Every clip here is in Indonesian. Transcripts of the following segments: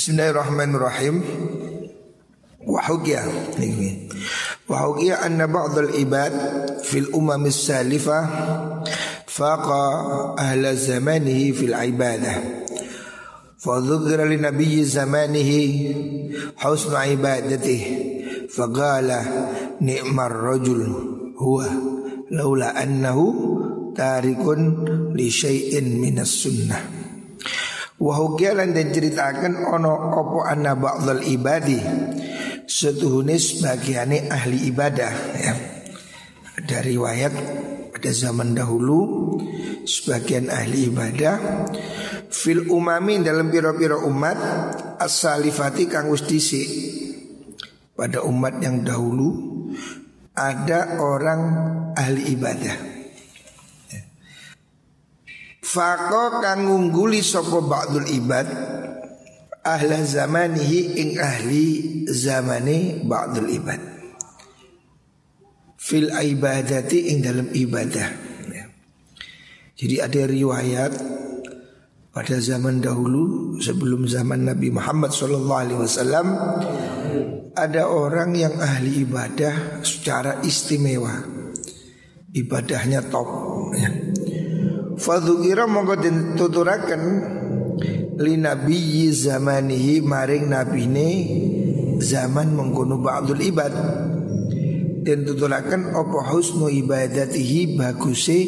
Bismillahirrahmanirrahim. Wa huqiyah anna ba'dal ibad fil umamis salifah faqa ahla zamanihi fil ibadah. فذكر لنبي زمانه حسن عبادته فقال نعم الرجل هو لولا أنه تارك لشيء من السنة. Wahukialan dan ceritakan ono opo anna ba'dal ibadi setuhune sebagiane ahli ibadah ya. Ada riwayat pada zaman dahulu sebagian ahli ibadah fil umami dalam piro-piro umat as-salifati kang wis dhisik. Pada umat yang dahulu ada orang ahli ibadah. Faqo kang ngungguli sapa ba'dul ibad ahla zamanihi ing ahli zamane ba'dul ibad fil ibadati ing dalam ibadah. Jadi ada riwayat pada zaman dahulu sebelum zaman Nabi Muhammad SAW ada orang yang ahli ibadah secara istimewa, ibadahnya top. Fadzukira mongko dituturaken li nabiyyi zamanihi maring nabine zaman mengkono ba'dul ibad den tuturaken apa husnu ibadatihi baguse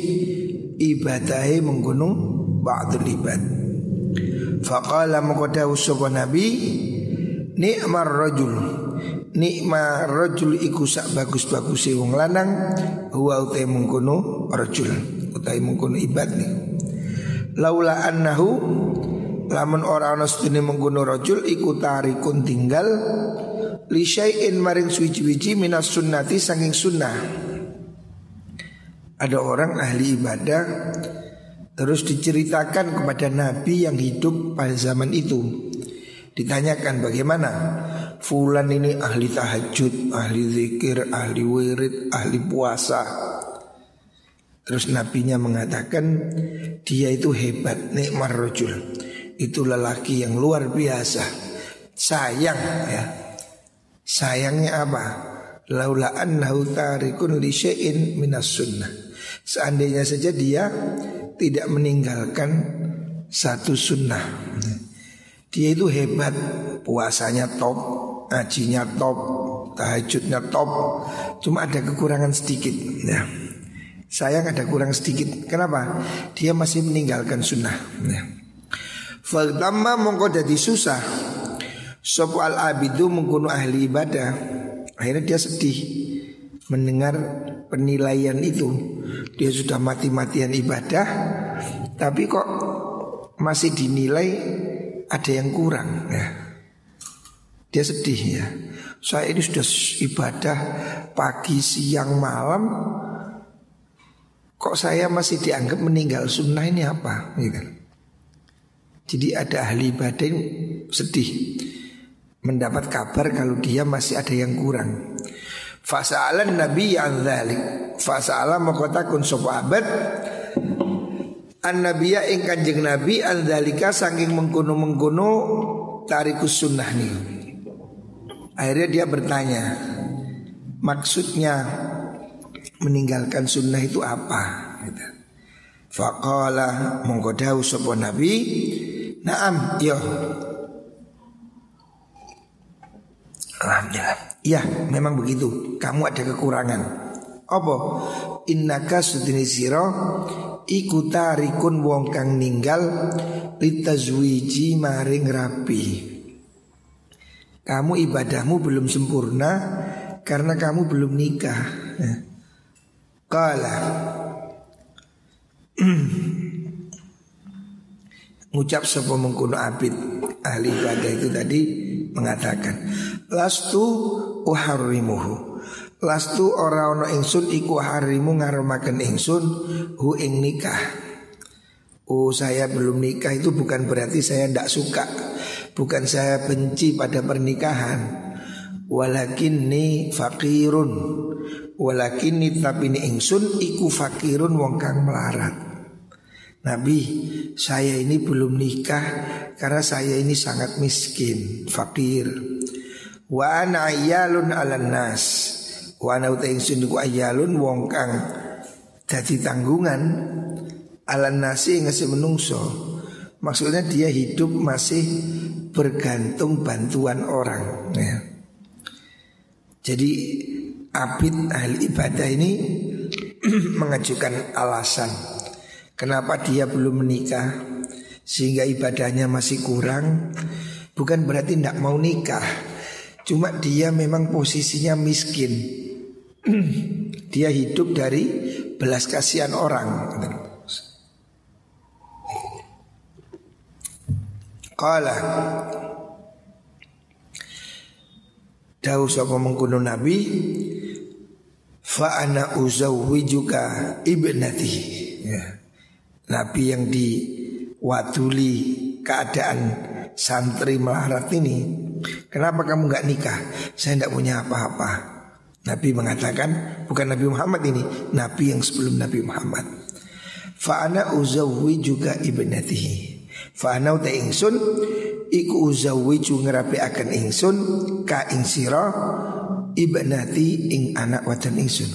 ibadahe mengkono ba'dul ibad. Faqala maqadahu subhan nabi nikmar rajul iku sak bagus-baguse wong lanang huwa utai mungkono rajul utai mungkono ibad ni laula annahu lamun ora ana sedene mungkono rajul iku tarikun tinggal li syai'in maring suci-suci minas sunnati saking sunnah. Ada orang ahli ibadah terus diceritakan kepada Nabi yang hidup pada zaman itu. Ditanyakan bagaimana? Fulan ini ahli tahajud, ahli zikir, ahli wirid, ahli puasa. Terus Nabinya mengatakan dia itu hebat, nikmar rajul. Itu lelaki yang luar biasa. Sayang ya. Sayangnya apa? Laula annahu tarikun li syai'in minas sunnah. Seandainya saja dia tidak meninggalkan satu sunnah. Dia itu hebat, puasanya top, ngajinya top, tahajudnya top, cuma ada kekurangan sedikit ya. Sayang ada kurang sedikit. Kenapa? Dia masih meninggalkan sunnah ya. Faldamma mongko dadi susah sop al-abidu mengkuno ahli ibadah. Akhirnya dia sedih mendengar penilaian itu. Dia sudah mati-matian ibadah tapi kok masih dinilai ada yang kurang ya. Dia sedih ya. Saya ini sudah ibadah pagi, siang, malam, kok saya masih dianggap meninggal sunnah, ini apa gitu. Jadi ada ahli ibadah yang sedih mendapat kabar kalau dia masih ada yang kurang. Fasa'alan nabi an dzalik. Fasa'ala maqatakun sahabat annabiyya ing kanjeng nabi an dzalika saking mengkono-mengkono tarikus sunnah ni. Akhirnya dia bertanya, maksudnya meninggalkan sunnah itu apa? Faqala mongko dawuh sapa nabi, "Na'am, yo." Alhamdulillah. Ya memang begitu, kamu ada kekurangan. Apa? Innaka sudini siro iku tarikun wong kang ninggal litazwiji maring rapi. Kamu ibadahmu belum sempurna karena kamu belum nikah. Kala ngucap sapa mengkono abid ahli ibadah itu tadi mengatakan lastu uharrimuhu. Lastu ora ono ingsun iku harimu ngaromaken ingsun hu ing nikah. Oh, saya belum nikah itu bukan berarti saya ndak suka, bukan saya benci pada pernikahan. Walakinni faqirun. Walakinni tapi ni ingsun iku faqirun wong kang melarat. Nabi, saya ini belum nikah karena saya ini sangat miskin, fakir. Wa ana ayyalun 'alan nas. Wa ana ta'insun ku ayyalun wong kang dadi tanggungan 'alan nasi ngese menungso. Maksudnya dia hidup masih bergantung bantuan orang ya. Jadi abid ahli ibadah ini mengajukan alasan kenapa dia belum menikah, sehingga ibadahnya masih kurang. Bukan berarti tidak mau nikah, cuma dia memang posisinya miskin. Dia hidup dari belas kasihan orang. Qala, dawuh sapa mengkono Nabi, fa ana uzawwijuka ibnati ya. Nabi yang diwaduli keadaan santri melarat ini, kenapa kamu gak nikah? Saya gak punya apa-apa. Nabi mengatakan, bukan Nabi Muhammad ini, Nabi yang sebelum Nabi Muhammad. Fa'ana uzawwi juga ibnatihi. Fa'ana uta ingsun iku uzawwi ju ngerapi akan ingsun ka ingsiro ibnati ing anak wajan ingsun.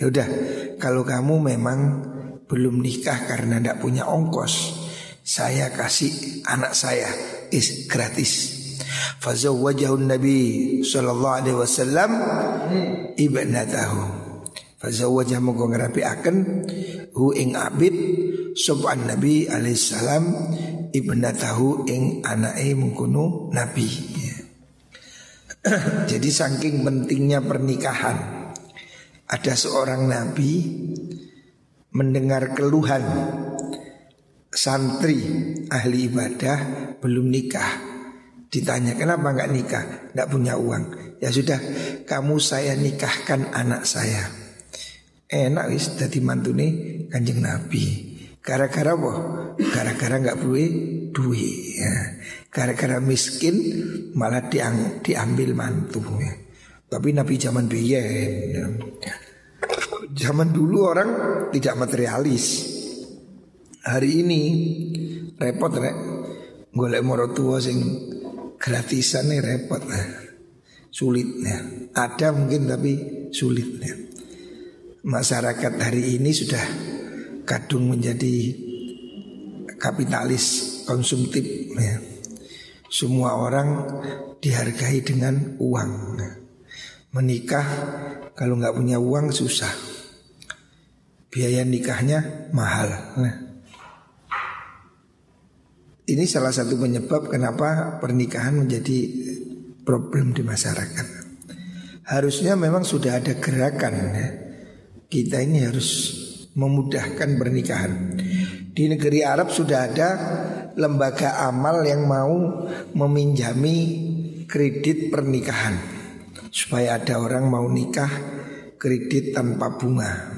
Yaudah, kalau kamu memang belum nikah karena tidak punya ongkos, saya kasih anak saya is gratis. Fazawwajahun Nabi sallallahu alaihi wasallam ibnatahu. Fazawwajah monggo ngrapiaken hu ing abid subhan Nabi alaihi salam ibnatahu ing anake mengkono Nabi. Jadi saking pentingnya pernikahan, ada seorang nabi mendengar keluhan santri ahli ibadah belum nikah. Ditanya, kenapa enggak nikah? Enggak punya uang. Ya sudah, kamu saya nikahkan anak saya. Enak wis dadi mantune Kanjeng Nabi. Gara-gara apa? Gara-gara enggak punya duit ya. Gara-gara miskin malah diambil mantu ya. Tapi Nabi zaman biyen ya. Zaman dulu orang tidak materialis. Hari ini repot rek, golek morotua sing gratisan nih repot lah. Sulitnya. Ada mungkin tapi sulitnya. Masyarakat hari ini sudah kadung menjadi kapitalis konsumtif ya. Semua orang dihargai dengan uang. Menikah kalau nggak punya uang susah. Biaya nikahnya mahal. Nah, ini salah satu penyebab kenapa pernikahan menjadi problem di masyarakat. Harusnya memang sudah ada gerakan ya. Kita ini harus memudahkan pernikahan. Di negeri Arab sudah ada lembaga amal yang mau meminjami kredit pernikahan, supaya ada orang mau nikah kredit tanpa bunga.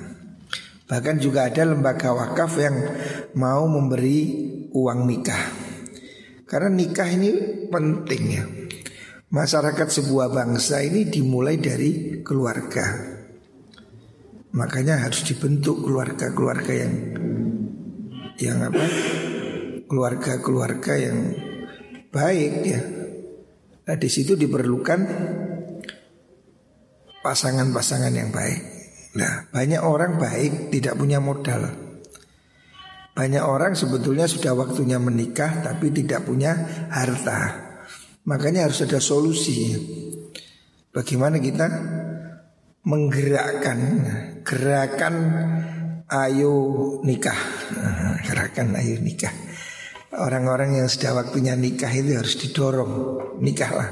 Bahkan juga ada lembaga wakaf yang mau memberi uang nikah. Karena nikah ini penting ya. Masyarakat sebuah bangsa ini dimulai dari keluarga. Makanya harus dibentuk keluarga-keluarga yang keluarga-keluarga yang baik ya. Nah, di situ diperlukan pasangan-pasangan yang baik. Nah, banyak orang baik tidak punya modal. Banyak orang sebetulnya sudah waktunya menikah tapi tidak punya harta. Makanya harus ada solusi. Bagaimana kita menggerakkan gerakan ayo nikah. Gerakan ayo nikah. Orang-orang yang sudah waktunya nikah itu harus didorong. Nikahlah.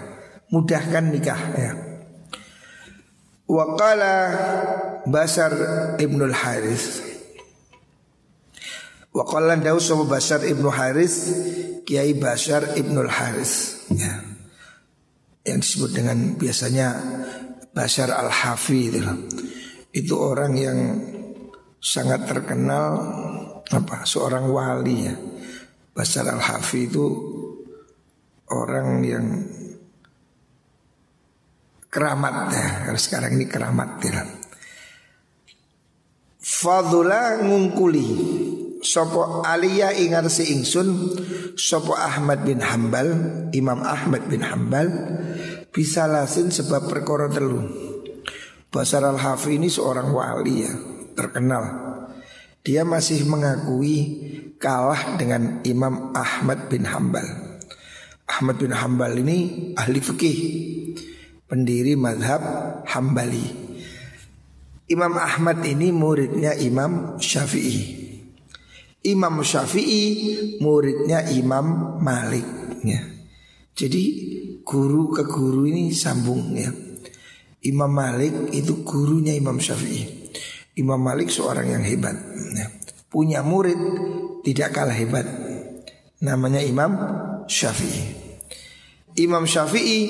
Mudahkan nikah ya. Waqala Basar Ibnul Haris. Waqala dawu sama Basar Ibnul Haris, Kiai Basar Ibnul Haris ya. Yang disebut dengan biasanya Basar Al-Hafi itu. Itu orang yang sangat terkenal apa? Seorang wali ya. Basar Al-Hafi itu orang yang keramat ya, karena sekarang ini keramat ya. Fadula ngungkuli sopo aliya ingar si ingsun sopo Ahmad bin Hambal, Imam Ahmad bin Hambal, bisalasin sebab perkara telu. Basar al-Hafi ini seorang wali ya, terkenal. Dia masih mengakui kalah dengan Imam Ahmad bin Hambal. Ahmad bin Hambal ini ahli fikih, pendiri mazhab Hambali. Imam Ahmad ini muridnya Imam Syafi'i. Imam Syafi'i muridnya Imam Malik ya. Jadi guru ke guru ini sambung ya. Imam Malik itu gurunya Imam Syafi'i. Imam Malik seorang yang hebat ya. Punya murid tidak kalah hebat, namanya Imam Syafi'i. Imam Syafi'i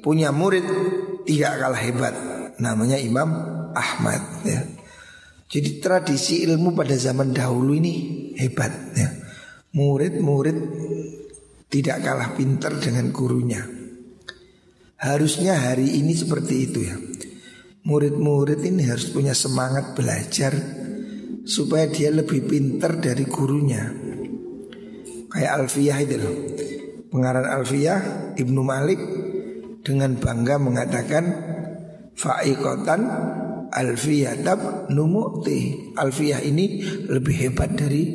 punya murid tidak kalah hebat, namanya Imam Ahmad ya. Jadi tradisi ilmu pada zaman dahulu ini hebat ya. Murid-murid tidak kalah pintar dengan gurunya. Harusnya hari ini seperti itu ya. Murid-murid ini harus punya semangat belajar supaya dia lebih pintar dari gurunya. Kayak Alfiyah itu loh. Pengarang Alfiyah Ibnu Malik dengan bangga mengatakan fa'iqatan Alfiyah tab numuti. Alfiyah ini lebih hebat dari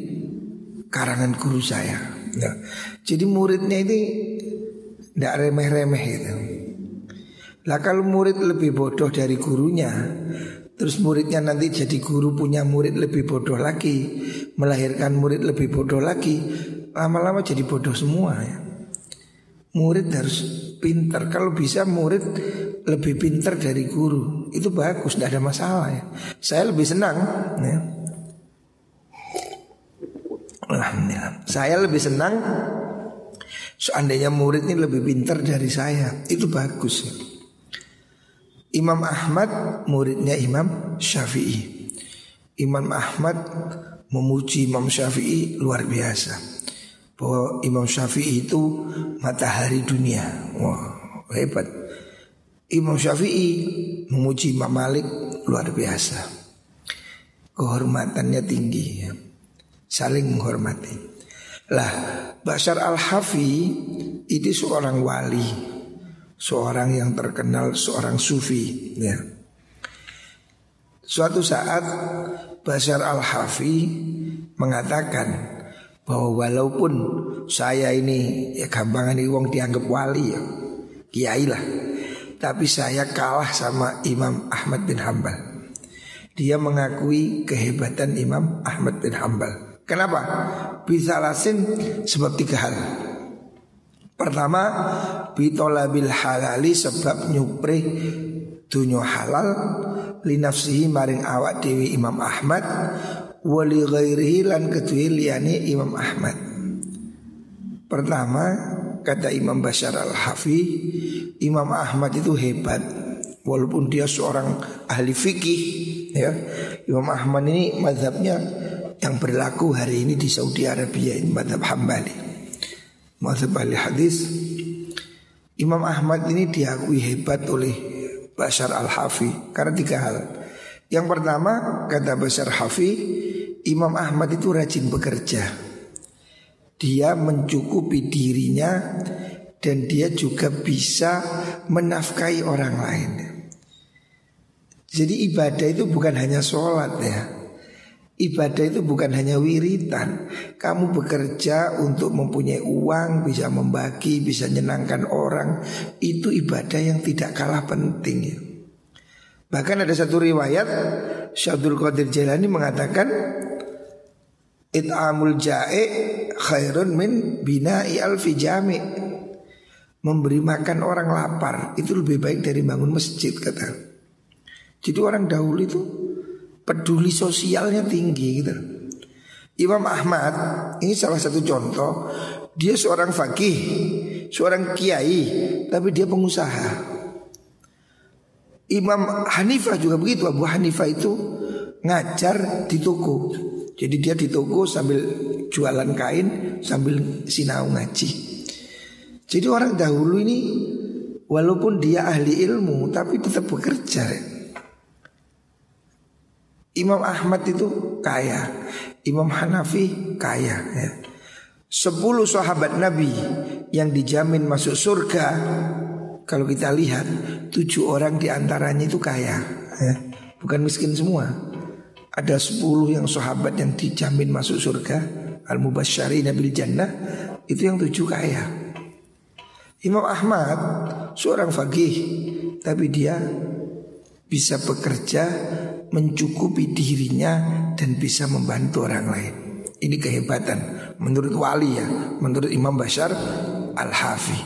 karangan guru saya ya. Jadi muridnya ini tidak remeh-remeh gitu. Lah kalau murid lebih bodoh dari gurunya, terus muridnya nanti jadi guru punya murid lebih bodoh lagi, melahirkan murid lebih bodoh lagi, lama-lama jadi bodoh semua ya. Murid harus pintar, kalau bisa murid lebih pintar dari guru itu bagus, tidak ada masalah ya. Saya lebih senang ya. Alhamdulillah, saya lebih senang seandainya murid ini lebih pintar dari saya, itu bagus ya. Imam Ahmad muridnya Imam Syafi'i. Imam Ahmad memuji Imam Syafi'i luar biasa, bahwa Imam Syafi'i itu matahari dunia. Wah, hebat. Imam Syafi'i memuji Imam Malik luar biasa. Kehormatannya tinggi ya. Saling menghormati. Lah, Bashar al-Hafi itu seorang wali, seorang yang terkenal, seorang sufi ya. Suatu saat Bashar al-Hafi mengatakan bahwa walaupun saya ini ya gampangan ini wong dianggap wali ya, kiai lah, tapi saya kalah sama Imam Ahmad bin Hambal. Dia mengakui kehebatan Imam Ahmad bin Hambal. Kenapa? Bisa lasin sebab tiga hal. Pertama, bitolabil halali sebab nyupre dunya halal linafsihi maring awak dewi Imam Ahmad, wali ghairihi lan kedue liyane Imam Ahmad. Pertama, kata Imam Bashar al-Hafi, Imam Ahmad itu hebat walaupun dia seorang ahli fikih ya. Imam Ahmad ini mazhabnya yang berlaku hari ini di Saudi Arabia, mazhab Hambali, mazhab ahli hadis. Imam Ahmad ini diakui hebat oleh Bashar al-Hafi karena tiga hal. Yang pertama, kata Bashar Hafi, Imam Ahmad itu rajin bekerja. Dia mencukupi dirinya dan dia juga bisa menafkahi orang lain. Jadi ibadah itu bukan hanya sholat ya. Ibadah itu bukan hanya wiritan. Kamu bekerja untuk mempunyai uang, bisa membagi, bisa menyenangkan orang. Itu ibadah yang tidak kalah penting ya. Bahkan ada satu riwayat Syekh Abdul Qadir Jailani mengatakan it'amul ja'i khairun min bina'i alfi jami'. Memberi makan orang lapar itu lebih baik dari bangun masjid, kata. Jadi orang dahulu itu peduli sosialnya tinggi gitu. Imam Ahmad ini salah satu contoh. Dia seorang faqih, seorang kiai, tapi dia pengusaha. Imam Hanifah juga begitu. Abu Hanifah itu ngajar di toko. Jadi dia di toko sambil jualan kain, sambil sinau ngaji. Jadi orang dahulu ini walaupun dia ahli ilmu tapi tetap bekerja. Imam Ahmad itu kaya. Imam Hanafi kaya ya. 10 sahabat Nabi yang dijamin masuk surga, kalau kita lihat 7 orang diantaranya itu kaya ya. Bukan miskin semua. Ada 10 yang sahabat yang dijamin masuk surga, al-mubasysyirina bil jannah, itu yang 7 kaya. Imam Ahmad seorang faqih, tapi dia bisa bekerja mencukupi dirinya dan bisa membantu orang lain. Ini kehebatan menurut wali ya, menurut Imam Bashar Al-Hafi.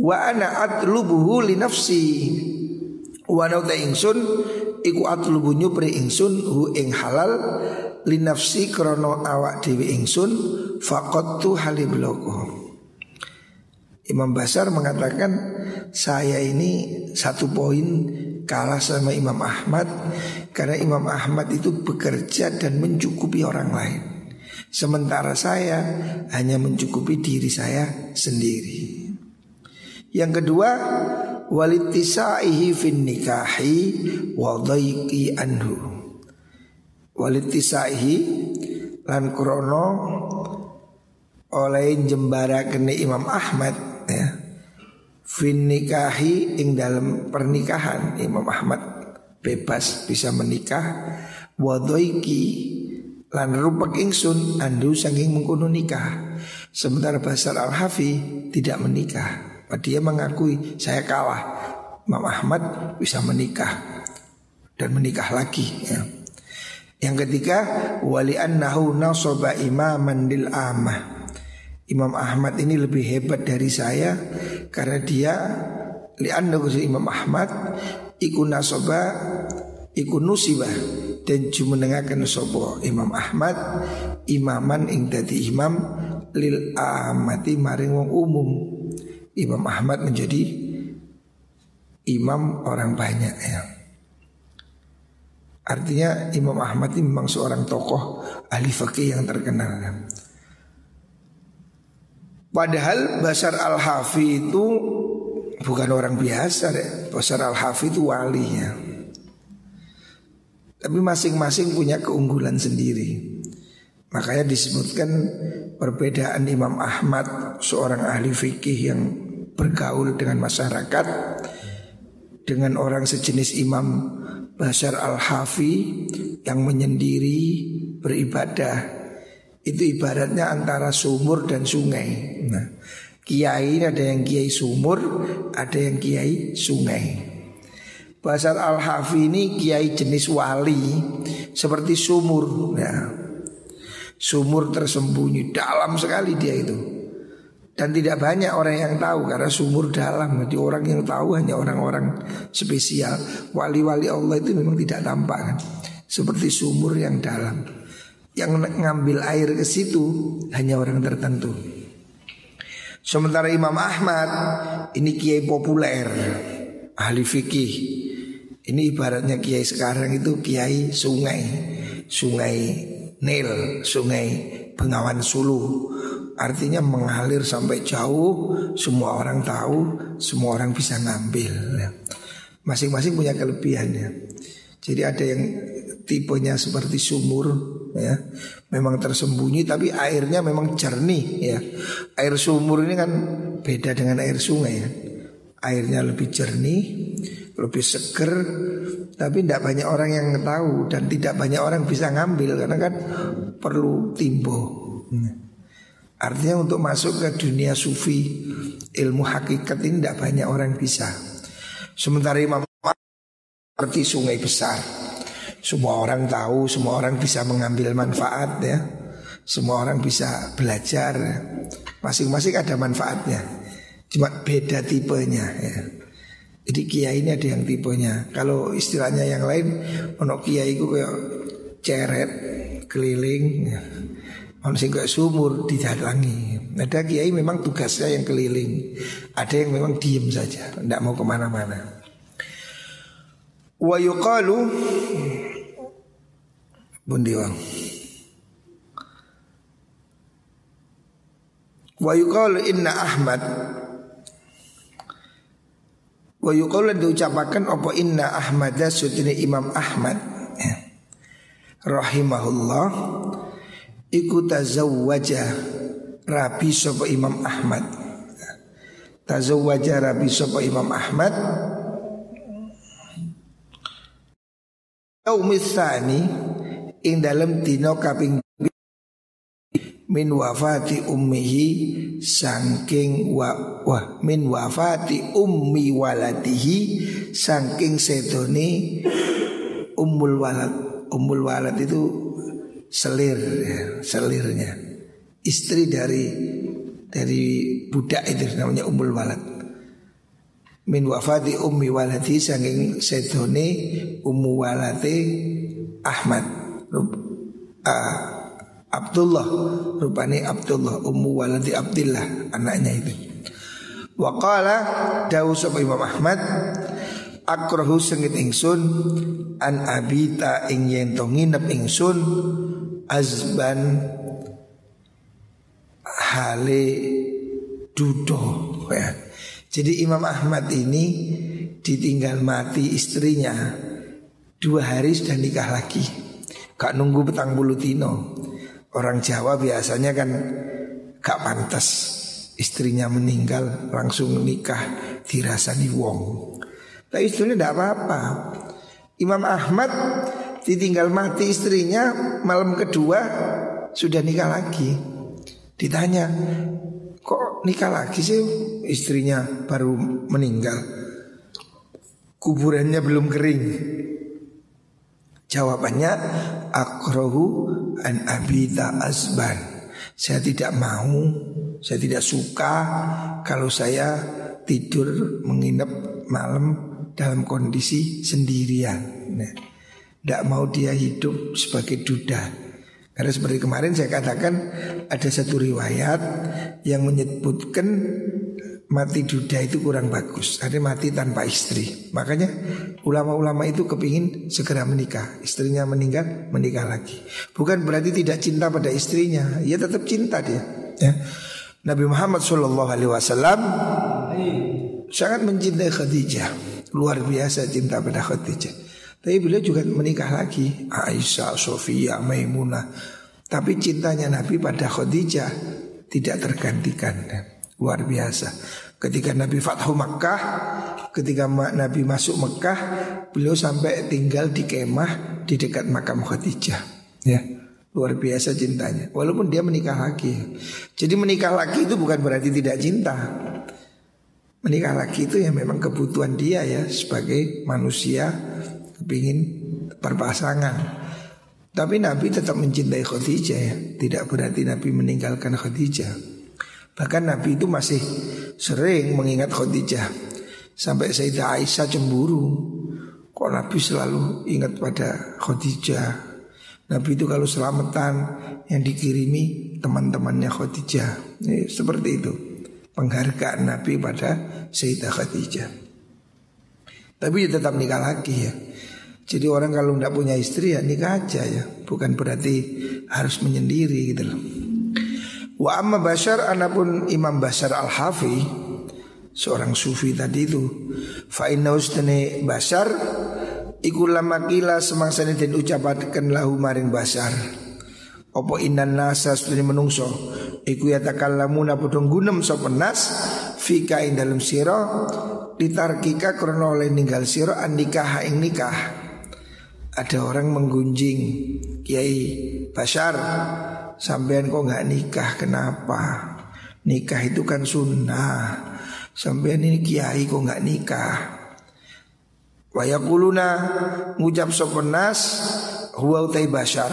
Wa ana atlubuhu li nafsi, wa ana ingsun iku atlubuhu pri ingsun hu ing halal li nafsi krana awak dhewe ingsun faqattu halibloko. Imam Bashar mengatakan saya ini 1 poin kalah sama Imam Ahmad, karena Imam Ahmad itu bekerja dan mencukupi orang lain, sementara saya hanya mencukupi diri saya sendiri. Yang kedua, walittisaihi fin nikahi wa dhaiqi anhu. Walittisaihi lan krono oleh jembara kene Imam Ahmad ya, fin nikahi ing dalam pernikahan Imam Ahmad bebas bisa menikah, wadoiki lan rupak ingsun andu saking mengkono nikah. Sementara Bashar Al-Hafi tidak menikah. Dia mengakui saya kalah, Imam Ahmad bisa menikah dan menikah lagi ya. Yang ketiga, wali annahu nasoba imaman lil amah. Imam Ahmad ini lebih hebat dari saya karena dia li'annahu Imam Ahmad iku nasoba iku nusibah dan jumenengaken sapa Imam Ahmad imaman ing dadi imam lil amati maring wong umum. Imam Ahmad menjadi imam orang banyak ya. Artinya Imam Ahmad ini memang seorang tokoh ahli fikih yang terkenal ya. Padahal Bashar Al-Hafi itu bukan orang biasa deh. Bashar Al-Hafi itu walinya, tapi masing-masing punya keunggulan sendiri. Makanya disebutkan perbedaan Imam Ahmad, seorang ahli fikih yang bergaul dengan masyarakat, dengan orang sejenis Imam Bashar Al-Hafi yang menyendiri beribadah. Itu ibaratnya antara sumur dan sungai. Nah, kiai ada yang kiai sumur, ada yang kiai sungai. Bashar Al-Hafi ini kiai jenis wali seperti sumur. Nah, sumur tersembunyi dalam sekali dia itu, dan tidak banyak orang yang tahu karena sumur dalam. Jadi orang yang tahu hanya orang-orang spesial. Wali-wali Allah itu memang tidak tampak kan? Seperti sumur yang dalam. Yang ngambil air ke situ hanya orang tertentu. Sementara Imam Ahmad ini kiai populer, ahli fikih. Ini ibaratnya kiai sekarang itu kiai sungai, sungai Nil, sungai Bengawan Sulu. Artinya mengalir sampai jauh, semua orang tahu, semua orang bisa ngambil. Masing-masing punya kelebihannya. Jadi ada yang tipenya seperti sumur ya, memang tersembunyi tapi airnya memang jernih ya. Air sumur ini kan beda dengan air sungai ya. Airnya lebih jernih, lebih seger, tapi tidak banyak orang yang tahu dan tidak banyak orang bisa ngambil karena kan perlu timbo. Artinya untuk masuk ke dunia sufi, ilmu hakikat ini tidak banyak orang bisa. Sementara Imam seperti sungai besar, semua orang tahu, semua orang bisa mengambil manfaat ya, semua orang bisa belajar, masing-masing ada manfaatnya, cuma beda tipenya ya. Jadi kiai ini ada yang tipenya, kalau istilahnya yang lain, ono kiai itu kayak ceret keliling, ono sing kayak sumur didatangi. Ada kiai memang tugasnya yang keliling, ada yang memang diem saja, tidak mau kemana-mana. Wa yuqalu bundiwang wa yuqalu inna Ahmad wa yuqalu diucapakan apa inna Ahmad sutini Imam Ahmad rahimahullah iku tazawwaja rabi sapa Imam Ahmad. Tazawwaja rabi sapa Imam Ahmad yaumitsani ing dalem dina kaping min wafati ummihi saking min wafati ummi waladihi saking sedone ummul walad. Ummul walad itu selir ya, selirnya istri dari budak itu namanya ummul walad. Min wafati ummi waladihi saking sedone ummu walade Ahmad Abdullah, rupane Abdullah, ummu waladi Abdillah, anaknya itu. Wa qala dawu sapa Imam Ahmad, akrahu sengit ingsun an abita ing yen to nginep ingsun azban hale dudo ya. Jadi Imam Ahmad ini ditinggal mati istrinya 2 hari sudah nikah lagi. Gak nunggu petang bulu tino. Orang Jawa biasanya kan gak pantas istrinya meninggal langsung nikah dirasani wong. Tapi istrinya gak apa-apa. Imam Ahmad ditinggal mati istrinya malam kedua sudah nikah lagi. Ditanya, kok nikah lagi sih, istrinya baru meninggal, kuburannya belum kering. Jawabannya akrohu an abita azban. Saya tidak mau, saya tidak suka kalau saya tidur menginap malam dalam kondisi sendirian. Tidak mau dia hidup sebagai duda. Karena seperti kemarin saya katakan ada satu riwayat yang menyebutkan mati duda itu kurang bagus, ada mati tanpa istri. Makanya ulama-ulama itu kepingin segera menikah. Istrinya meninggal, menikah lagi. Bukan berarti tidak cinta pada istrinya, ya tetap cinta dia ya. Nabi Muhammad SAW sangat mencintai Khadijah, luar biasa cinta pada Khadijah. Tapi beliau juga menikah lagi, Aisyah, Sofia, Maimunah. Tapi cintanya Nabi pada Khadijah tidak tergantikan, luar biasa. Ketika Nabi Fathu Makkah, ketika Nabi masuk Mekah, beliau sampai tinggal di kemah di dekat makam Khadijah ya. Luar biasa cintanya, walaupun dia menikah lagi. Jadi menikah lagi itu bukan berarti tidak cinta. Menikah lagi itu ya memang kebutuhan dia ya, sebagai manusia kepingin berpasangan. Tapi Nabi tetap mencintai Khadijah ya. Tidak berarti Nabi meninggalkan Khadijah. Bahkan Nabi itu masih sering mengingat Khadijah. Sampai Sayyidah Aisyah cemburu, kok Nabi selalu ingat pada Khadijah. Nabi itu kalau selamatan yang dikirimi teman-temannya Khadijah. Seperti itu penghargaan Nabi pada Sayyidah Khadijah. Tapi tetap nikah lagi ya. Jadi orang kalau tidak punya istri ya nikah aja ya. Bukan berarti harus menyendiri gitu loh. Wa amma Bashar, anapun Imam Bashar Al-Hafi, seorang sufi tadi itu, fa inna ustani Bashar iku lamakila semangsane den ucapaken lahu maring Bashar apa innan nasa sutune menungso iku yatakallamuna padha gunem sapa nas fika ing dalem sira ditarkika krana oleh ninggal sira nikah ing nikah. Ada orang menggunjing, Kiai Bashar, sampean kok gak nikah, kenapa? Nikah itu kan sunnah. Sampean ini kiai kok gak nikah. Wa yaquluna ngucap sapa nas huwa utai Bashar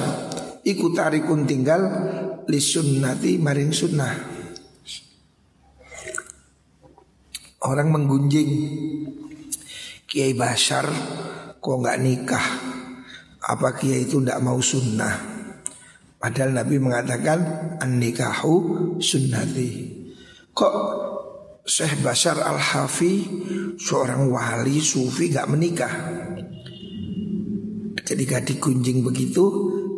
iku tarikun tinggal li sunnati maring sunnah. Orang menggunjing, Kiai Bashar kok gak nikah, apa kiai itu gak mau sunnah? Padahal Nabi mengatakan an-nikahu sunnati. Kok Syekh Bashar Al-Hafi, seorang wali sufi, gak menikah? Ketika digunjing begitu,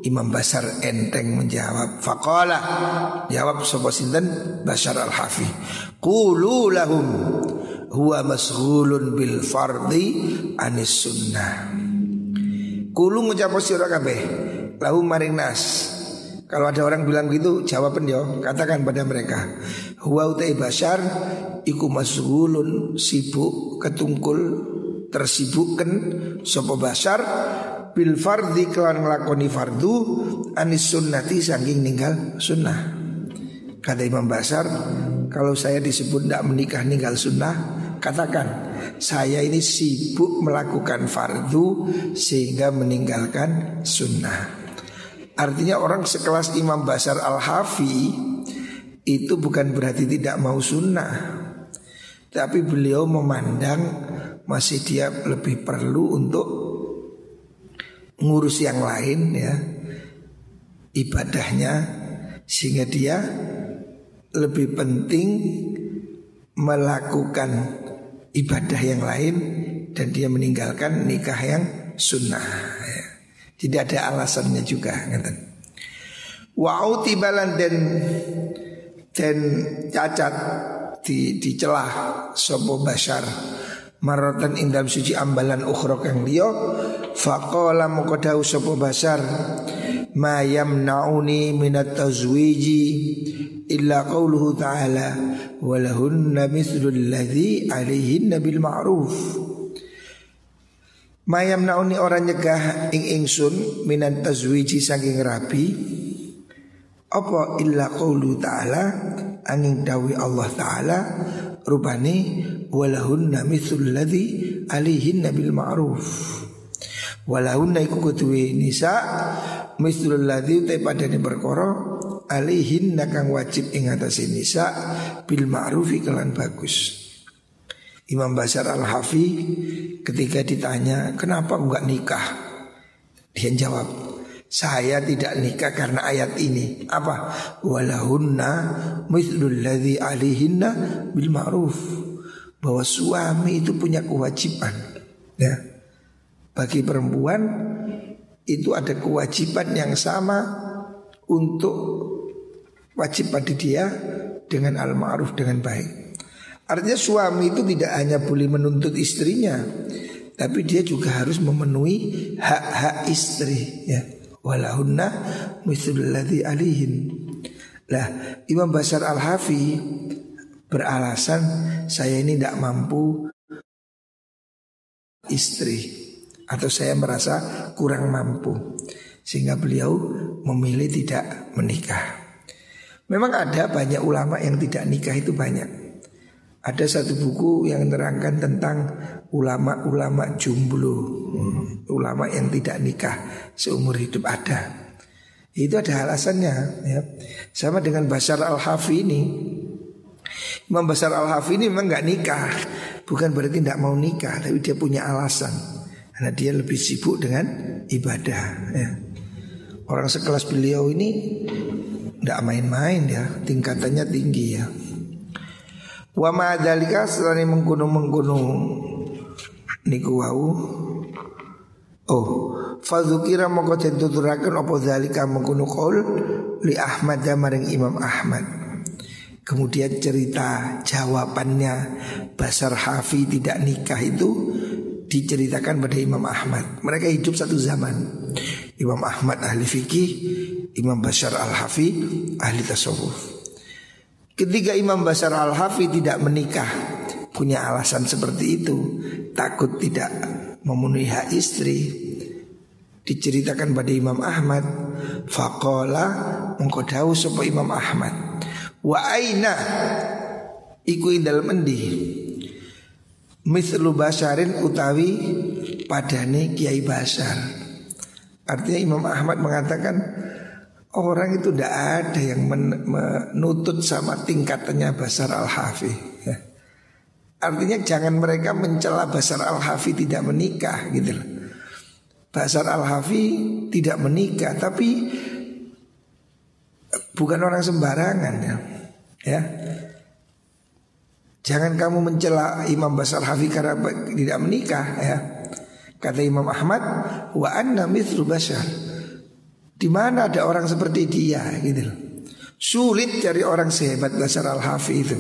Imam Bashar enteng menjawab. Faqala, jawab sapa sinten? Bashar Al-Hafi, qulu lahum huwa mashghulun bil fardi anis sunnah. Qulu ngucap sira kabeh lahu maring nas Kalau ada orang bilang begitu, jawaban ya, katakan pada mereka, huwa utai basyar iku masghulun, sibuk, ketungkul, tersibukkan sapa basyar bil fardhi kelawan nglakoni fardu anis sunnati saking ninggal sunnah. Kata Imam Basyar, kalau saya disebut tidak menikah ninggal sunnah, katakan saya ini sibuk melakukan fardu sehingga meninggalkan sunnah. Artinya orang sekelas Imam Basyar Al-Hafi itu bukan berarti tidak mau sunnah, tapi beliau memandang masih dia lebih perlu untuk ngurus yang lain ya, ibadahnya, sehingga dia lebih penting melakukan ibadah yang lain dan dia meninggalkan nikah yang sunnah ya. Tidak ada alasannya juga. Wa'u tibalan dan cacat di celah sopo basyar marotan indam suci ambalan ukhrok yang liyo faqala mukodahu sopo basyar ma yamna'uni minat tazwiji illa qawluhu ta'ala walahunna mislul ladzi alaihinna bil ma'ruf. Mayam nauni orang nyegah ing ingsun minan tazwiji saking rabi apa illa qaulu ta'ala angin dawi Allah ta'ala rupani walahunna mithlul ladzi alihinna bil ma'ruf. Walahunna iku kutuwi nisa mithlul ladzi tepadane perkara alihinna kang wajib ing atase nisa bil ma'rufi kelan bagus. Imam Basyar Al-Hafi ketika ditanya kenapa enggak nikah, dia jawab, saya tidak nikah karena ayat ini. Apa? Walahunna mithlul ladzi alaihinna bil ma'ruf. Bahwa suami itu punya kewajiban ya. Bagi perempuan itu ada kewajiban yang sama untuk wajib pada dia dengan al-ma'ruf, dengan baik. Artinya suami itu tidak hanya boleh menuntut istrinya, tapi dia juga harus memenuhi hak-hak istri ya. Walahunna mithlul ladzi alaihin. Lah Imam Basyar Al-Hafi beralasan saya ini tidak mampu istri, atau saya merasa kurang mampu, sehingga beliau memilih tidak menikah. Memang ada banyak ulama yang tidak nikah itu banyak. Ada satu buku yang menerangkan tentang ulama-ulama jomblo, ulama yang tidak nikah seumur hidup ada. Itu ada alasannya ya. Sama dengan Basyar Al-Hafi ini. Imam Basyar Al-Hafi ini memang gak nikah, bukan berarti gak mau nikah, tapi dia punya alasan karena dia lebih sibuk dengan ibadah ya. Orang sekelas beliau ini gak main-main ya, tingkatannya tinggi ya. Wa ma'adhalika setelah menggunung-menggunung niku wau. Oh, fadzukira moko den tuturaken apa dzalika mengkunu qaul li Ahmad maring Imam Ahmad. Kemudian cerita jawabannya Basyar Hafi tidak nikah itu diceritakan pada Imam Ahmad. Mereka hidup satu zaman. Imam Ahmad ahli fikih, Imam Basyar Al-Hafi ahli tasawuf. Ketika Imam Basyar Al-Hafi tidak menikah, punya alasan seperti itu, takut tidak memenuhi hak istri, diceritakan pada Imam Ahmad. Faqala mongko dawuh sapa Imam Ahmad, wa aina iku ing dalem endi mithlu basyarin utawi padane Kiai Basyar. Artinya Imam Ahmad mengatakan orang itu tidak ada yang menutut sama tingkatannya Basyar Al-Hafi ya. Artinya jangan mereka mencela Basyar Al-Hafi tidak menikah gitu loh. Basyar Al-Hafi tidak menikah, tapi bukan orang sembarangan ya. Ya. Jangan kamu mencela Imam Basyar Al-Hafi karena tidak menikah ya. Kata Imam Ahmad, wa anna mithlu Basyar. Di mana ada orang seperti dia gitu loh. Sulit cari orang sehebat Basyar Al-Hafi itu.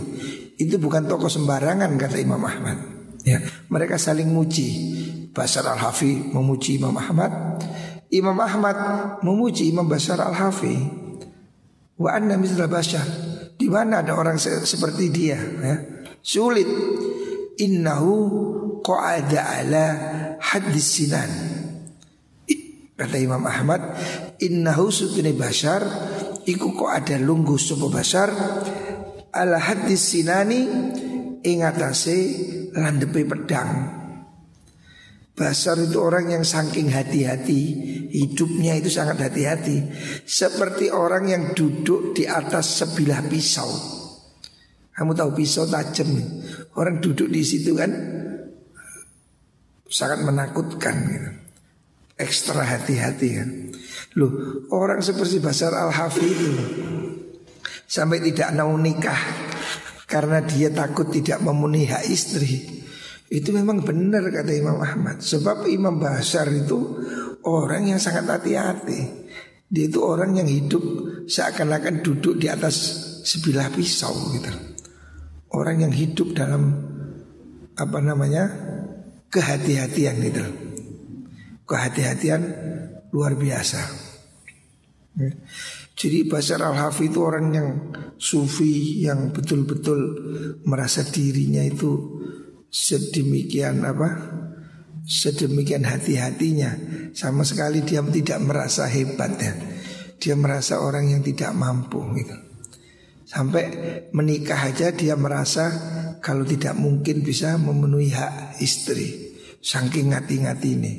Itu bukan tokoh sembarangan kata Imam Ahmad ya. Mereka saling muji. Basyar Al-Hafi memuji Imam Ahmad, Imam Ahmad memuji Imam Basyar Al-Hafi. Wa anna mithla basyah, di mana ada orang seperti dia, ya. Sulit. Innahu qa'ada ala haddis sinan. Kata Imam Ahmad, innahu sutune basyar iku kok ada lungguh sapa basyar ala haddis sinani ing atase landepe pedang. Basyar itu orang yang saking hati-hati, hidupnya itu sangat hati-hati, seperti orang yang duduk di atas sebilah pisau. Kamu tahu pisau tajam, orang duduk di situ kan sangat menakutkan gitu. Ekstra hati-hati kan. Loh, orang seperti Basyar Al-Hafi itu sampai tidak mau nikah karena dia takut tidak memenuhi hak istri. Itu memang benar kata Imam Ahmad. Sebab Imam Basyar itu orang yang sangat hati-hati. Dia itu orang yang hidup seakan-akan duduk di atas sebilah pisau gitu. Orang yang hidup dalam apa namanya, kehati-hatian gitu. Kehati-hatian luar biasa. Jadi Basyar Al-Hafi itu orang yang sufi, yang betul-betul merasa dirinya itu sedemikian apa, sedemikian hati-hatinya. Sama sekali dia tidak merasa hebat ya. Dia merasa orang yang tidak mampu gitu. Sampai menikah aja dia merasa kalau tidak mungkin bisa memenuhi hak istri, saking ngati-ngati ini.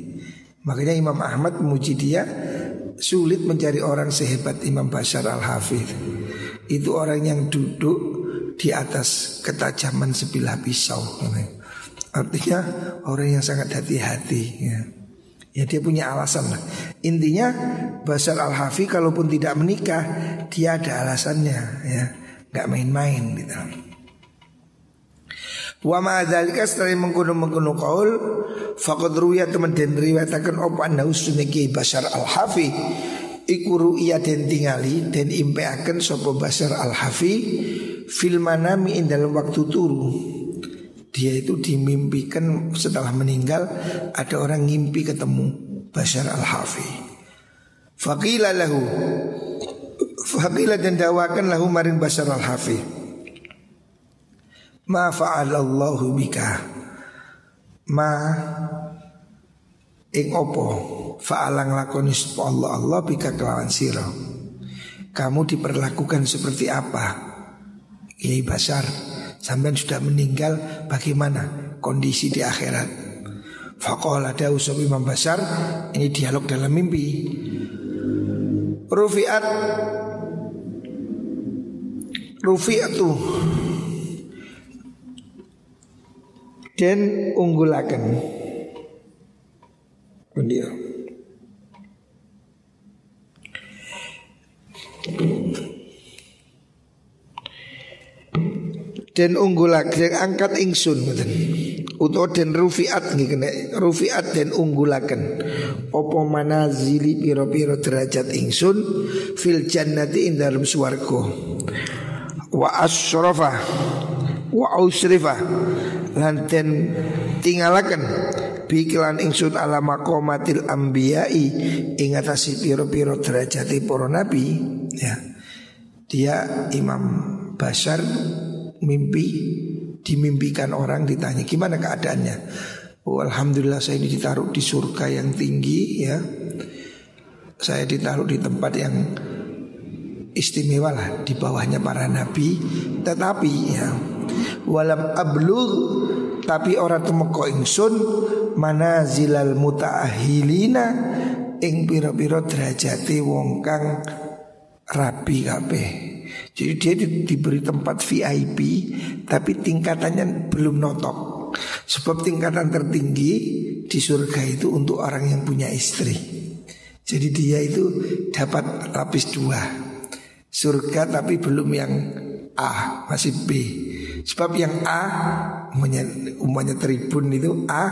Makanya Imam Ahmad memuji dia, sulit mencari orang sehebat Imam Basyar Al-Hafi. Itu orang yang duduk di atas ketajaman sebilah pisau gitu. Artinya orang yang sangat hati-hati ya. Ya dia punya alasan lah. Intinya Basyar Al-Hafi kalaupun tidak menikah, dia ada alasannya ya. Gak main-main gitu. Wa ma'adzalika setelah menggunung-menggunung kaul, faqad ruya teman dan riwayatakan opa anda usuniki Basyar Al-Hafi iku ruya dan tingali dan impeakan sopo Basyar Al-Hafi fil manami in dalam waktu turu. Dia itu dimimpikan setelah meninggal ada orang ngimpi ketemu Basyar Al-Hafi. Faqila lahu, faqila dan dakwakan lahu maring Basyar Al-Hafi, ma fa'alallahu bika. Ma ing opo fa'alang lakoni sapa Allah Allah bika kelawan sira. Kamu diperlakukan seperti apa Kiai Basyar? Sampai sudah meninggal, bagaimana kondisi di akhirat? Faqala da'u sobi Imam Basyar. Ini dialog dalam mimpi. Rufi'at, rufi'atu, dan unggulakan beliau. Dan unggulakan, angkat ingsun utawa dan rufiat ngene, rufiat dan unggulakan opo manazili piro-piro derajat ingsun fil jannati ing dalem swarga. Wa asrafa wa ausrifa lan den tinggalaken pikiran ingsun ala maqamatil anbiya'i ing atase piro-piro derajate para nabi ya. Dia Imam Basyar mimpi, dimimpikan orang ditanya gimana keadaannya. Oh, alhamdulillah saya ini ditaruh di surga yang tinggi ya. Saya ditaruh di tempat yang istimewa lah, di bawahnya para nabi. Tetapi ya, walam ablugh, tapi orang temeko ingsun manazilal mutaahilina ing pira-pira derajate wong kang rabi kabeh. Jadi dia diberi tempat VIP, tapi tingkatannya belum notok. Sebab tingkatan tertinggi di surga itu untuk orang yang punya istri. Jadi dia itu dapat lapis dua, surga tapi belum yang A, masih B. Sebab yang A umumnya tribun itu A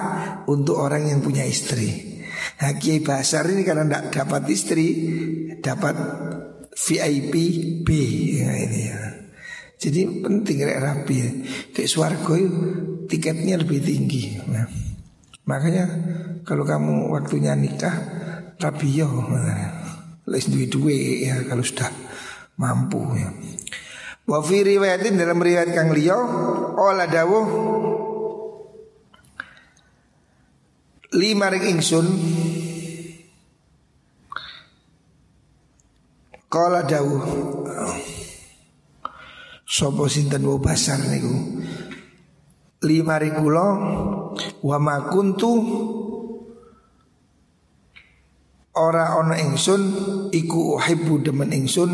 untuk orang yang punya istri. Nah Kiai Basyar ini karena tidak dapat istri, dapat VIP B ya, ini ya. Jadi penting rapi ya. Kayak swarga tiketnya lebih tinggi ya. Makanya kalau kamu waktunya nikah rapi yo, les duwe-duwe ya. Kalau sudah mampu ya. Wa fi riwayatin, dalam riwayat kang liya ola dawuh limaring ingsun, qala dawuh sapa sinten wau basar niku limaring kula wa ma kuntu ora ana ingsun iku uhibbu demen ingsun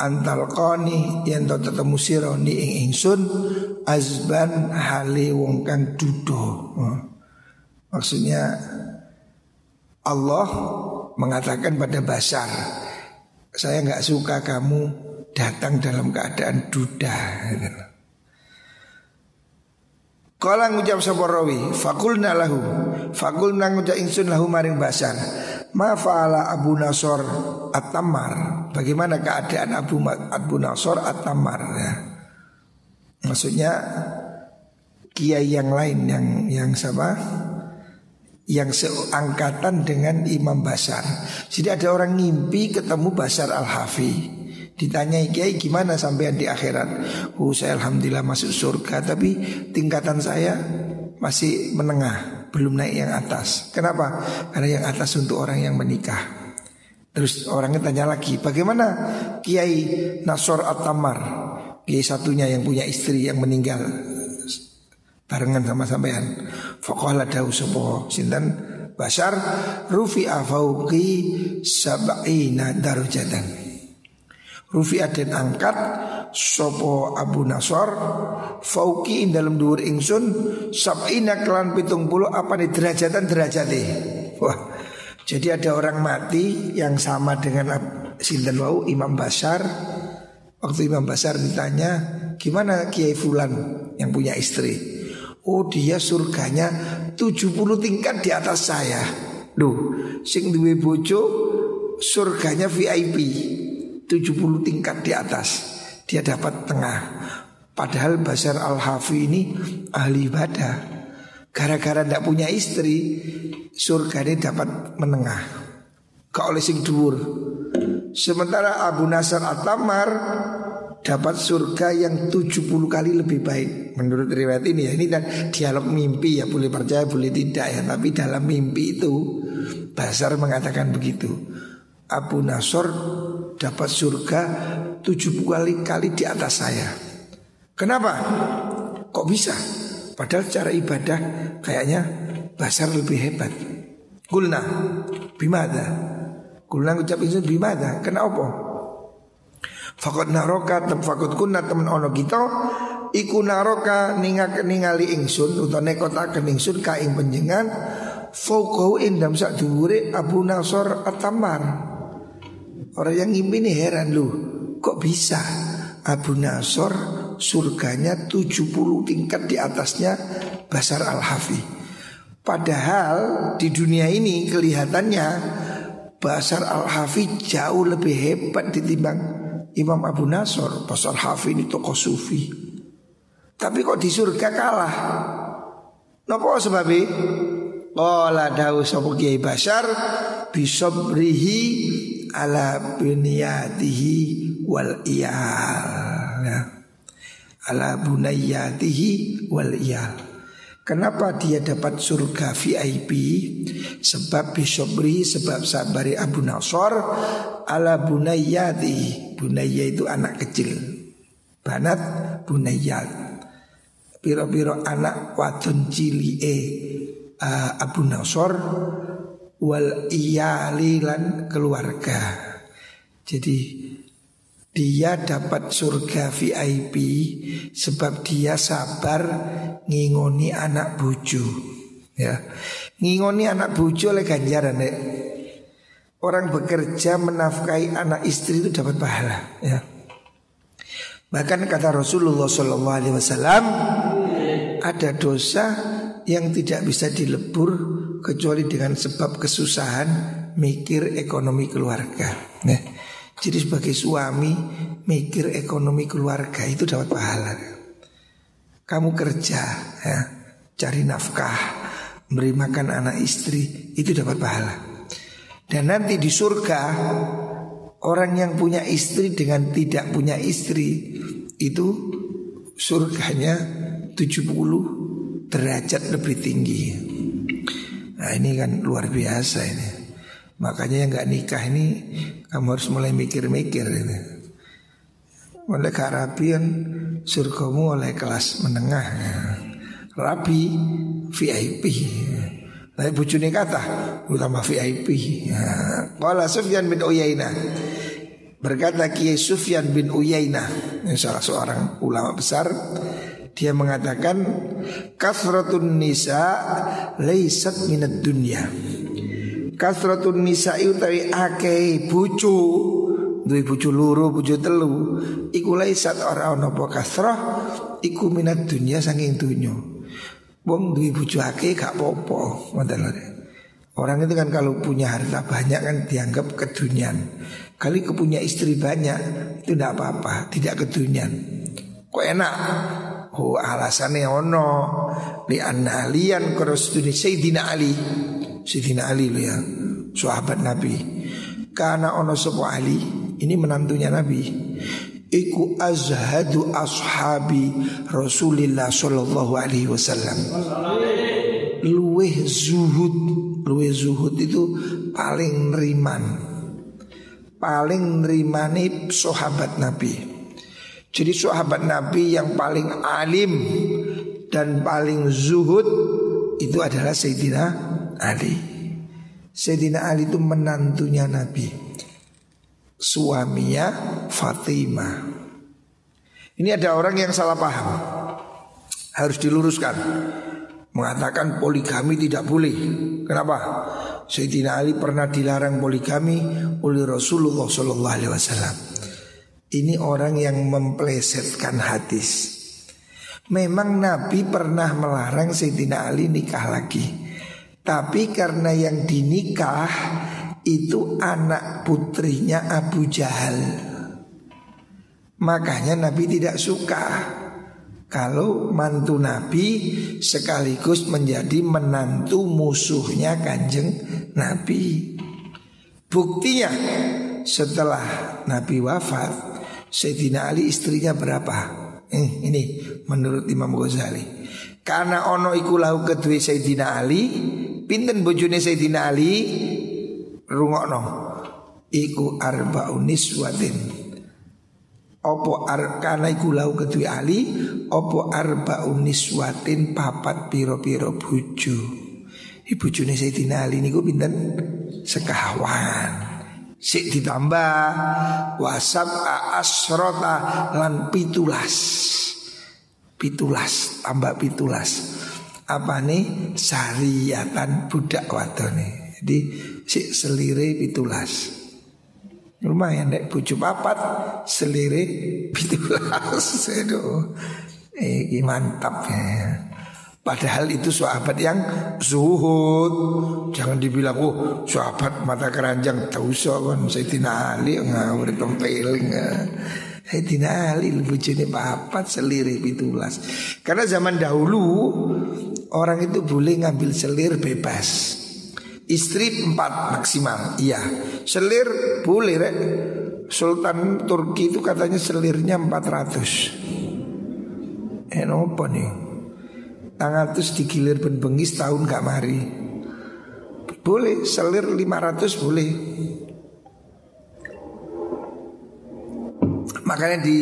antalqani yen to ketemu sira ni ing ingsun azban hale wong kang duda. Maksudnya Allah mengatakan pada Basar, saya enggak suka kamu datang dalam keadaan duda. Kala ngucap sapa rawi, faqulna lahu, faqulna ngucap ingsun lahu maring Basar, ma fa'ala Abu Nasr at-Tammar. Bagaimana keadaan Abu Nasr at-Tammar ya. Maksudnya kiai yang lain yang sama, yang seangkatan dengan Imam Basar. Jadi ada orang ngimpi ketemu Basar Al-Hafi. Ditanyai kiai gimana sampean di akhirat. Saya alhamdulillah masuk surga, tapi tingkatan saya masih menengah, belum naik yang atas. Kenapa? Karena yang atas untuk orang yang menikah. Terus orangnya tanya lagi, bagaimana Kiai Nasr at-Tammar, kiai satunya yang punya istri yang meninggal barengan sama sampean. Faqala dawu sapa sinten Basar, rufi'a fauqi sab'ina darajatan. Rufi'a den angkat sapa Abu Nasr fauqi dalam dhuwur ingsun sab'ina kelan 70 apa nih derajate. Wah. Jadi ada orang mati yang sama dengan sinten wau Imam Basar. Waktu Imam Basar ditanya, gimana Kiai Fulan yang punya istri? Oh, dia surganya 70 tingkat di atas saya. Duh, sing duwe bojo surganya VIP 70 tingkat di atas. Dia dapat tengah. Padahal Basar Al-Hafi ini ahli ibadah. Gara-gara tidak punya istri, surga ini dapat menengah kaoleh sing dhuwur. Sementara Abu Nasr at-Tammar dapat surga yang 70 kali lebih baik. Menurut riwayat ini ya, ini dan dialog mimpi ya, boleh percaya boleh tidak ya. Tapi dalam mimpi itu Basar mengatakan begitu. Abu Nasr dapat surga 70 kali di atas saya. Kenapa? Kok bisa? Padahal cara ibadah kayaknya Basar lebih hebat. Kulna bimada, kulna ucap ingsun bimada, kena apa? Fakot naroka, fakot kuna temen ono kita iku naroka ningali ingsun uta nekotaken ingsun ka ing panjenengan fauqau indam sak dhuwure Abu Nasr at-Tammar. Orang yang ngimpi ini heran lho, kok bisa Abu Nasr surganya 70 tingkat di atasnya Basar Al-Hafi. Padahal di dunia ini kelihatannya Basar Al-Hafi jauh lebih hebat ditimbang Imam Abu Nasr. Basar Al-Hafi ini tokoh sufi, tapi kok di surga kalah. Napa sebabe? Qala dawu sapa Kiai Basar bisabrihi ala buniyatihi wal iyal. Ala buniyatihi wal iyal. Kenapa dia dapat surga VIP? Sebab bisobri, sebab sabari Abu Nasr ala bunayyati. Bunayya itu anak kecil, banat bunayyat, piro-piro anak wadon cilie Abu Nasr wal iyalilan keluarga. Jadi dia dapat surga VIP sebab dia sabar ngingoni anak bojo ya. Ngingoni anak bojo oleh ganjaran ya. Orang bekerja menafkahi anak istri itu dapat pahala ya. Bahkan kata Rasulullah SAW, ada dosa yang tidak bisa dilebur kecuali dengan sebab kesusahan mikir ekonomi keluarga ya. Jadi sebagai suami mikir ekonomi keluarga itu dapat pahala. Kamu kerja ya, cari nafkah, beri makan anak istri, itu dapat pahala. Dan nanti di surga Orang yang punya istri dengan tidak punya istri itu surganya 70 derajat lebih tinggi. Nah ini kan luar biasa ini. Makanya yang gak nikah ini kamu harus mulai mikir-mikir ini. Oleh kearabian surgamu oleh kelas menengah, rabi VIP. Tapi bujuni kata utama VIP. Qala Sufyan bin Uyainah, berkata Kiai Sufyan bin Uyainah, salah seorang ulama besar, dia mengatakan kasratun nisa laisat minad dunya. Kasratun nisa utawi akeh bojo, duwe bojo loro, bojo telu, iku laisat ora ana apa kasrah, iku minad dunya saking dunya. Wong duwe bojo akeh gak apa-apa. Orang itu kan kalau punya harta banyak kan dianggap kedunian. Kali kepunya istri banyak itu tidak apa-apa, tidak kedunian. Kok enak? Oh alasannya ono li'anna aliyan korostuni Sayyidina Ali. Sayyidina Ali loh ya, sahabat Nabi. Karena ono sopo Ali, ini menantunya Nabi, iku azhadu ashabi Rasulillah sallallahu alaihi wasallam. Luweh zuhud itu paling neriman. Paling nerimani sahabat Nabi. Jadi sahabat Nabi yang paling alim dan paling zuhud itu adalah Sayyidina Ali. Sayyidina Ali itu menantunya Nabi, suaminya Fatimah. Ini ada orang yang salah paham, harus diluruskan. Mengatakan poligami tidak boleh. Kenapa? Sayyidina Ali pernah dilarang poligami oleh Rasulullah sallallahu alaihi wasallam. Ini orang yang memplesetkan hadis. Memang Nabi pernah melarang Sayyidina Ali nikah lagi, tapi karena yang dinikah itu anak putrinya Abu Jahal, makanya Nabi tidak suka kalau mantu Nabi sekaligus menjadi menantu musuhnya Kanjeng Nabi. Buktinya setelah Nabi wafat, Sayyidina Ali istrinya berapa? Ini menurut Imam Ghazali. Karena ono iku lahu kedue Sayyidina Ali, pinten bojone Sayyidina Ali? Rungokno, iku arba'un niswatin. Opo arkana iku lau ketui Ali, opo arba'un niswatin papat piro-piro buju. Bujune Sayyidina Ali niku pinten? Sekawan. Sik ditambah wasab'a asrota lan pitulas tambah pitulas. Apa nih? Sariyatan budak wadone. Jadi si selire pitulas. Lumayan dek bucu papat selire pitulas. Aduh, mantap ya. Padahal itu sahabat yang zuhud. Jangan dibilang oh sahabat mata keranjang tausokan. Sayyidina Ali ngawur tempeling. Sayyidina Ali bujune papat selire pitulas. Karena zaman dahulu orang itu boleh ngambil selir bebas. Istri 4 maksimal, iya. Selir boleh, rek. Sultan Turki itu katanya selirnya 400. Apa nih? 300 digilir benbengi setahun gak mari. Boleh, selir 500 boleh. Makanya di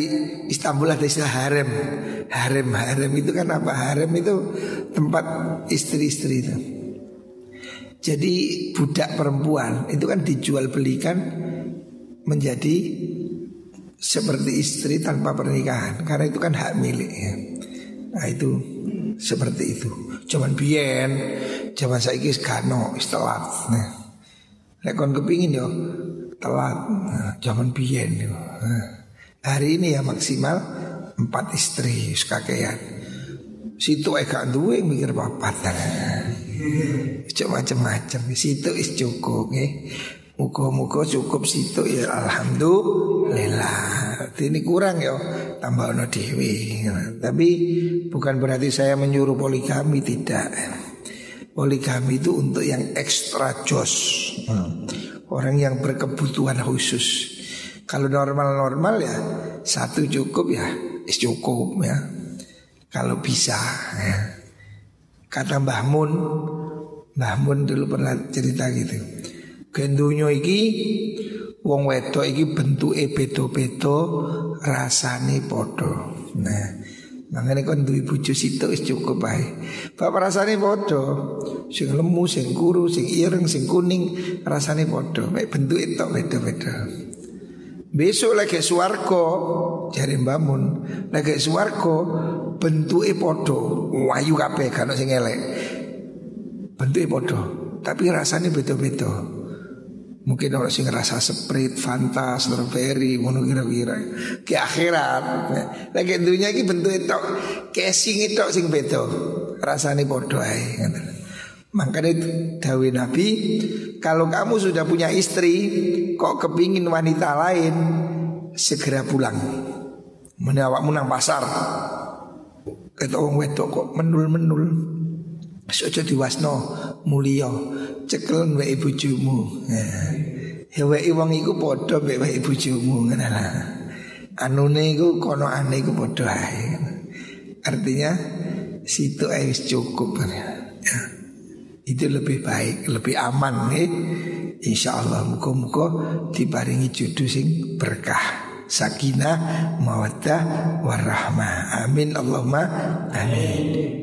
Istanbul ada istilah harem. Harem itu kan apa? Harem itu tempat istri-istri itu. Jadi budak perempuan itu kan dijual belikan menjadi seperti istri tanpa pernikahan, karena itu kan hak milik ya. Nah itu seperti itu. Cuman biyen, zaman saiki gano istilah. Nek kon kepingin yo telat. Zaman biyen yo. Hari ini ya maksimal 4 istri sekakean. Situ gak duwe mikir papat. Macam-macam situ is cukup nggih. Muga-muga cukup situ ya alhamdulillah. Ini kurang ya tambah ono dhewe. Tapi bukan berarti saya menyuruh poligami, tidak. Poligami itu untuk yang ekstra jos. Orang yang berkebutuhan khusus. Kalau normal-normal ya satu cukup ya, cukup ya. Kalau bisa ya. Kata Mbah Mun dulu pernah cerita gitu. Gendunya iki wong wedok iki bentuke beda-beda, rasane padha. Nah, mangane kon duwe bojo sitok wis cukup ae. Bapak rasane padha, sing lemu, sing kuru, sing ireng, sing kuning, rasane padha. Mek bentuke tok beda-beda. Besok lagi swarga jare Mbah Mun, lagi swarga bentuke padha, wayu kabeh gak ono sing elek. Bentuke padha, tapi rasane beda-beda. Mungkin orang sih ngerasa Sprite, Fanta, strawberry, mono kira-kira. Ke akhirat, lagi tentunya ini bentuk itu, casing itu sing beto, rasanya bodoh. Makanya dawuh Nabi, kalau kamu sudah punya istri, kok kepingin wanita lain, segera pulang. Menawakmu nang pasar, kata orang wedok kok menul-menul. Sojo diwasno mulia cekel mbek bojomu. Heweke wong iku padha mbek bojomu ngono lha. Anune iku konoane iku padha ae. Artinya situ ae wis cukup. Ya. Itu lebih baik, lebih aman nggih. Insyaallah muga-muga diparingi jodoh sing berkah. Sakinah, mawaddah, warahmah. Amin Allahumma amin.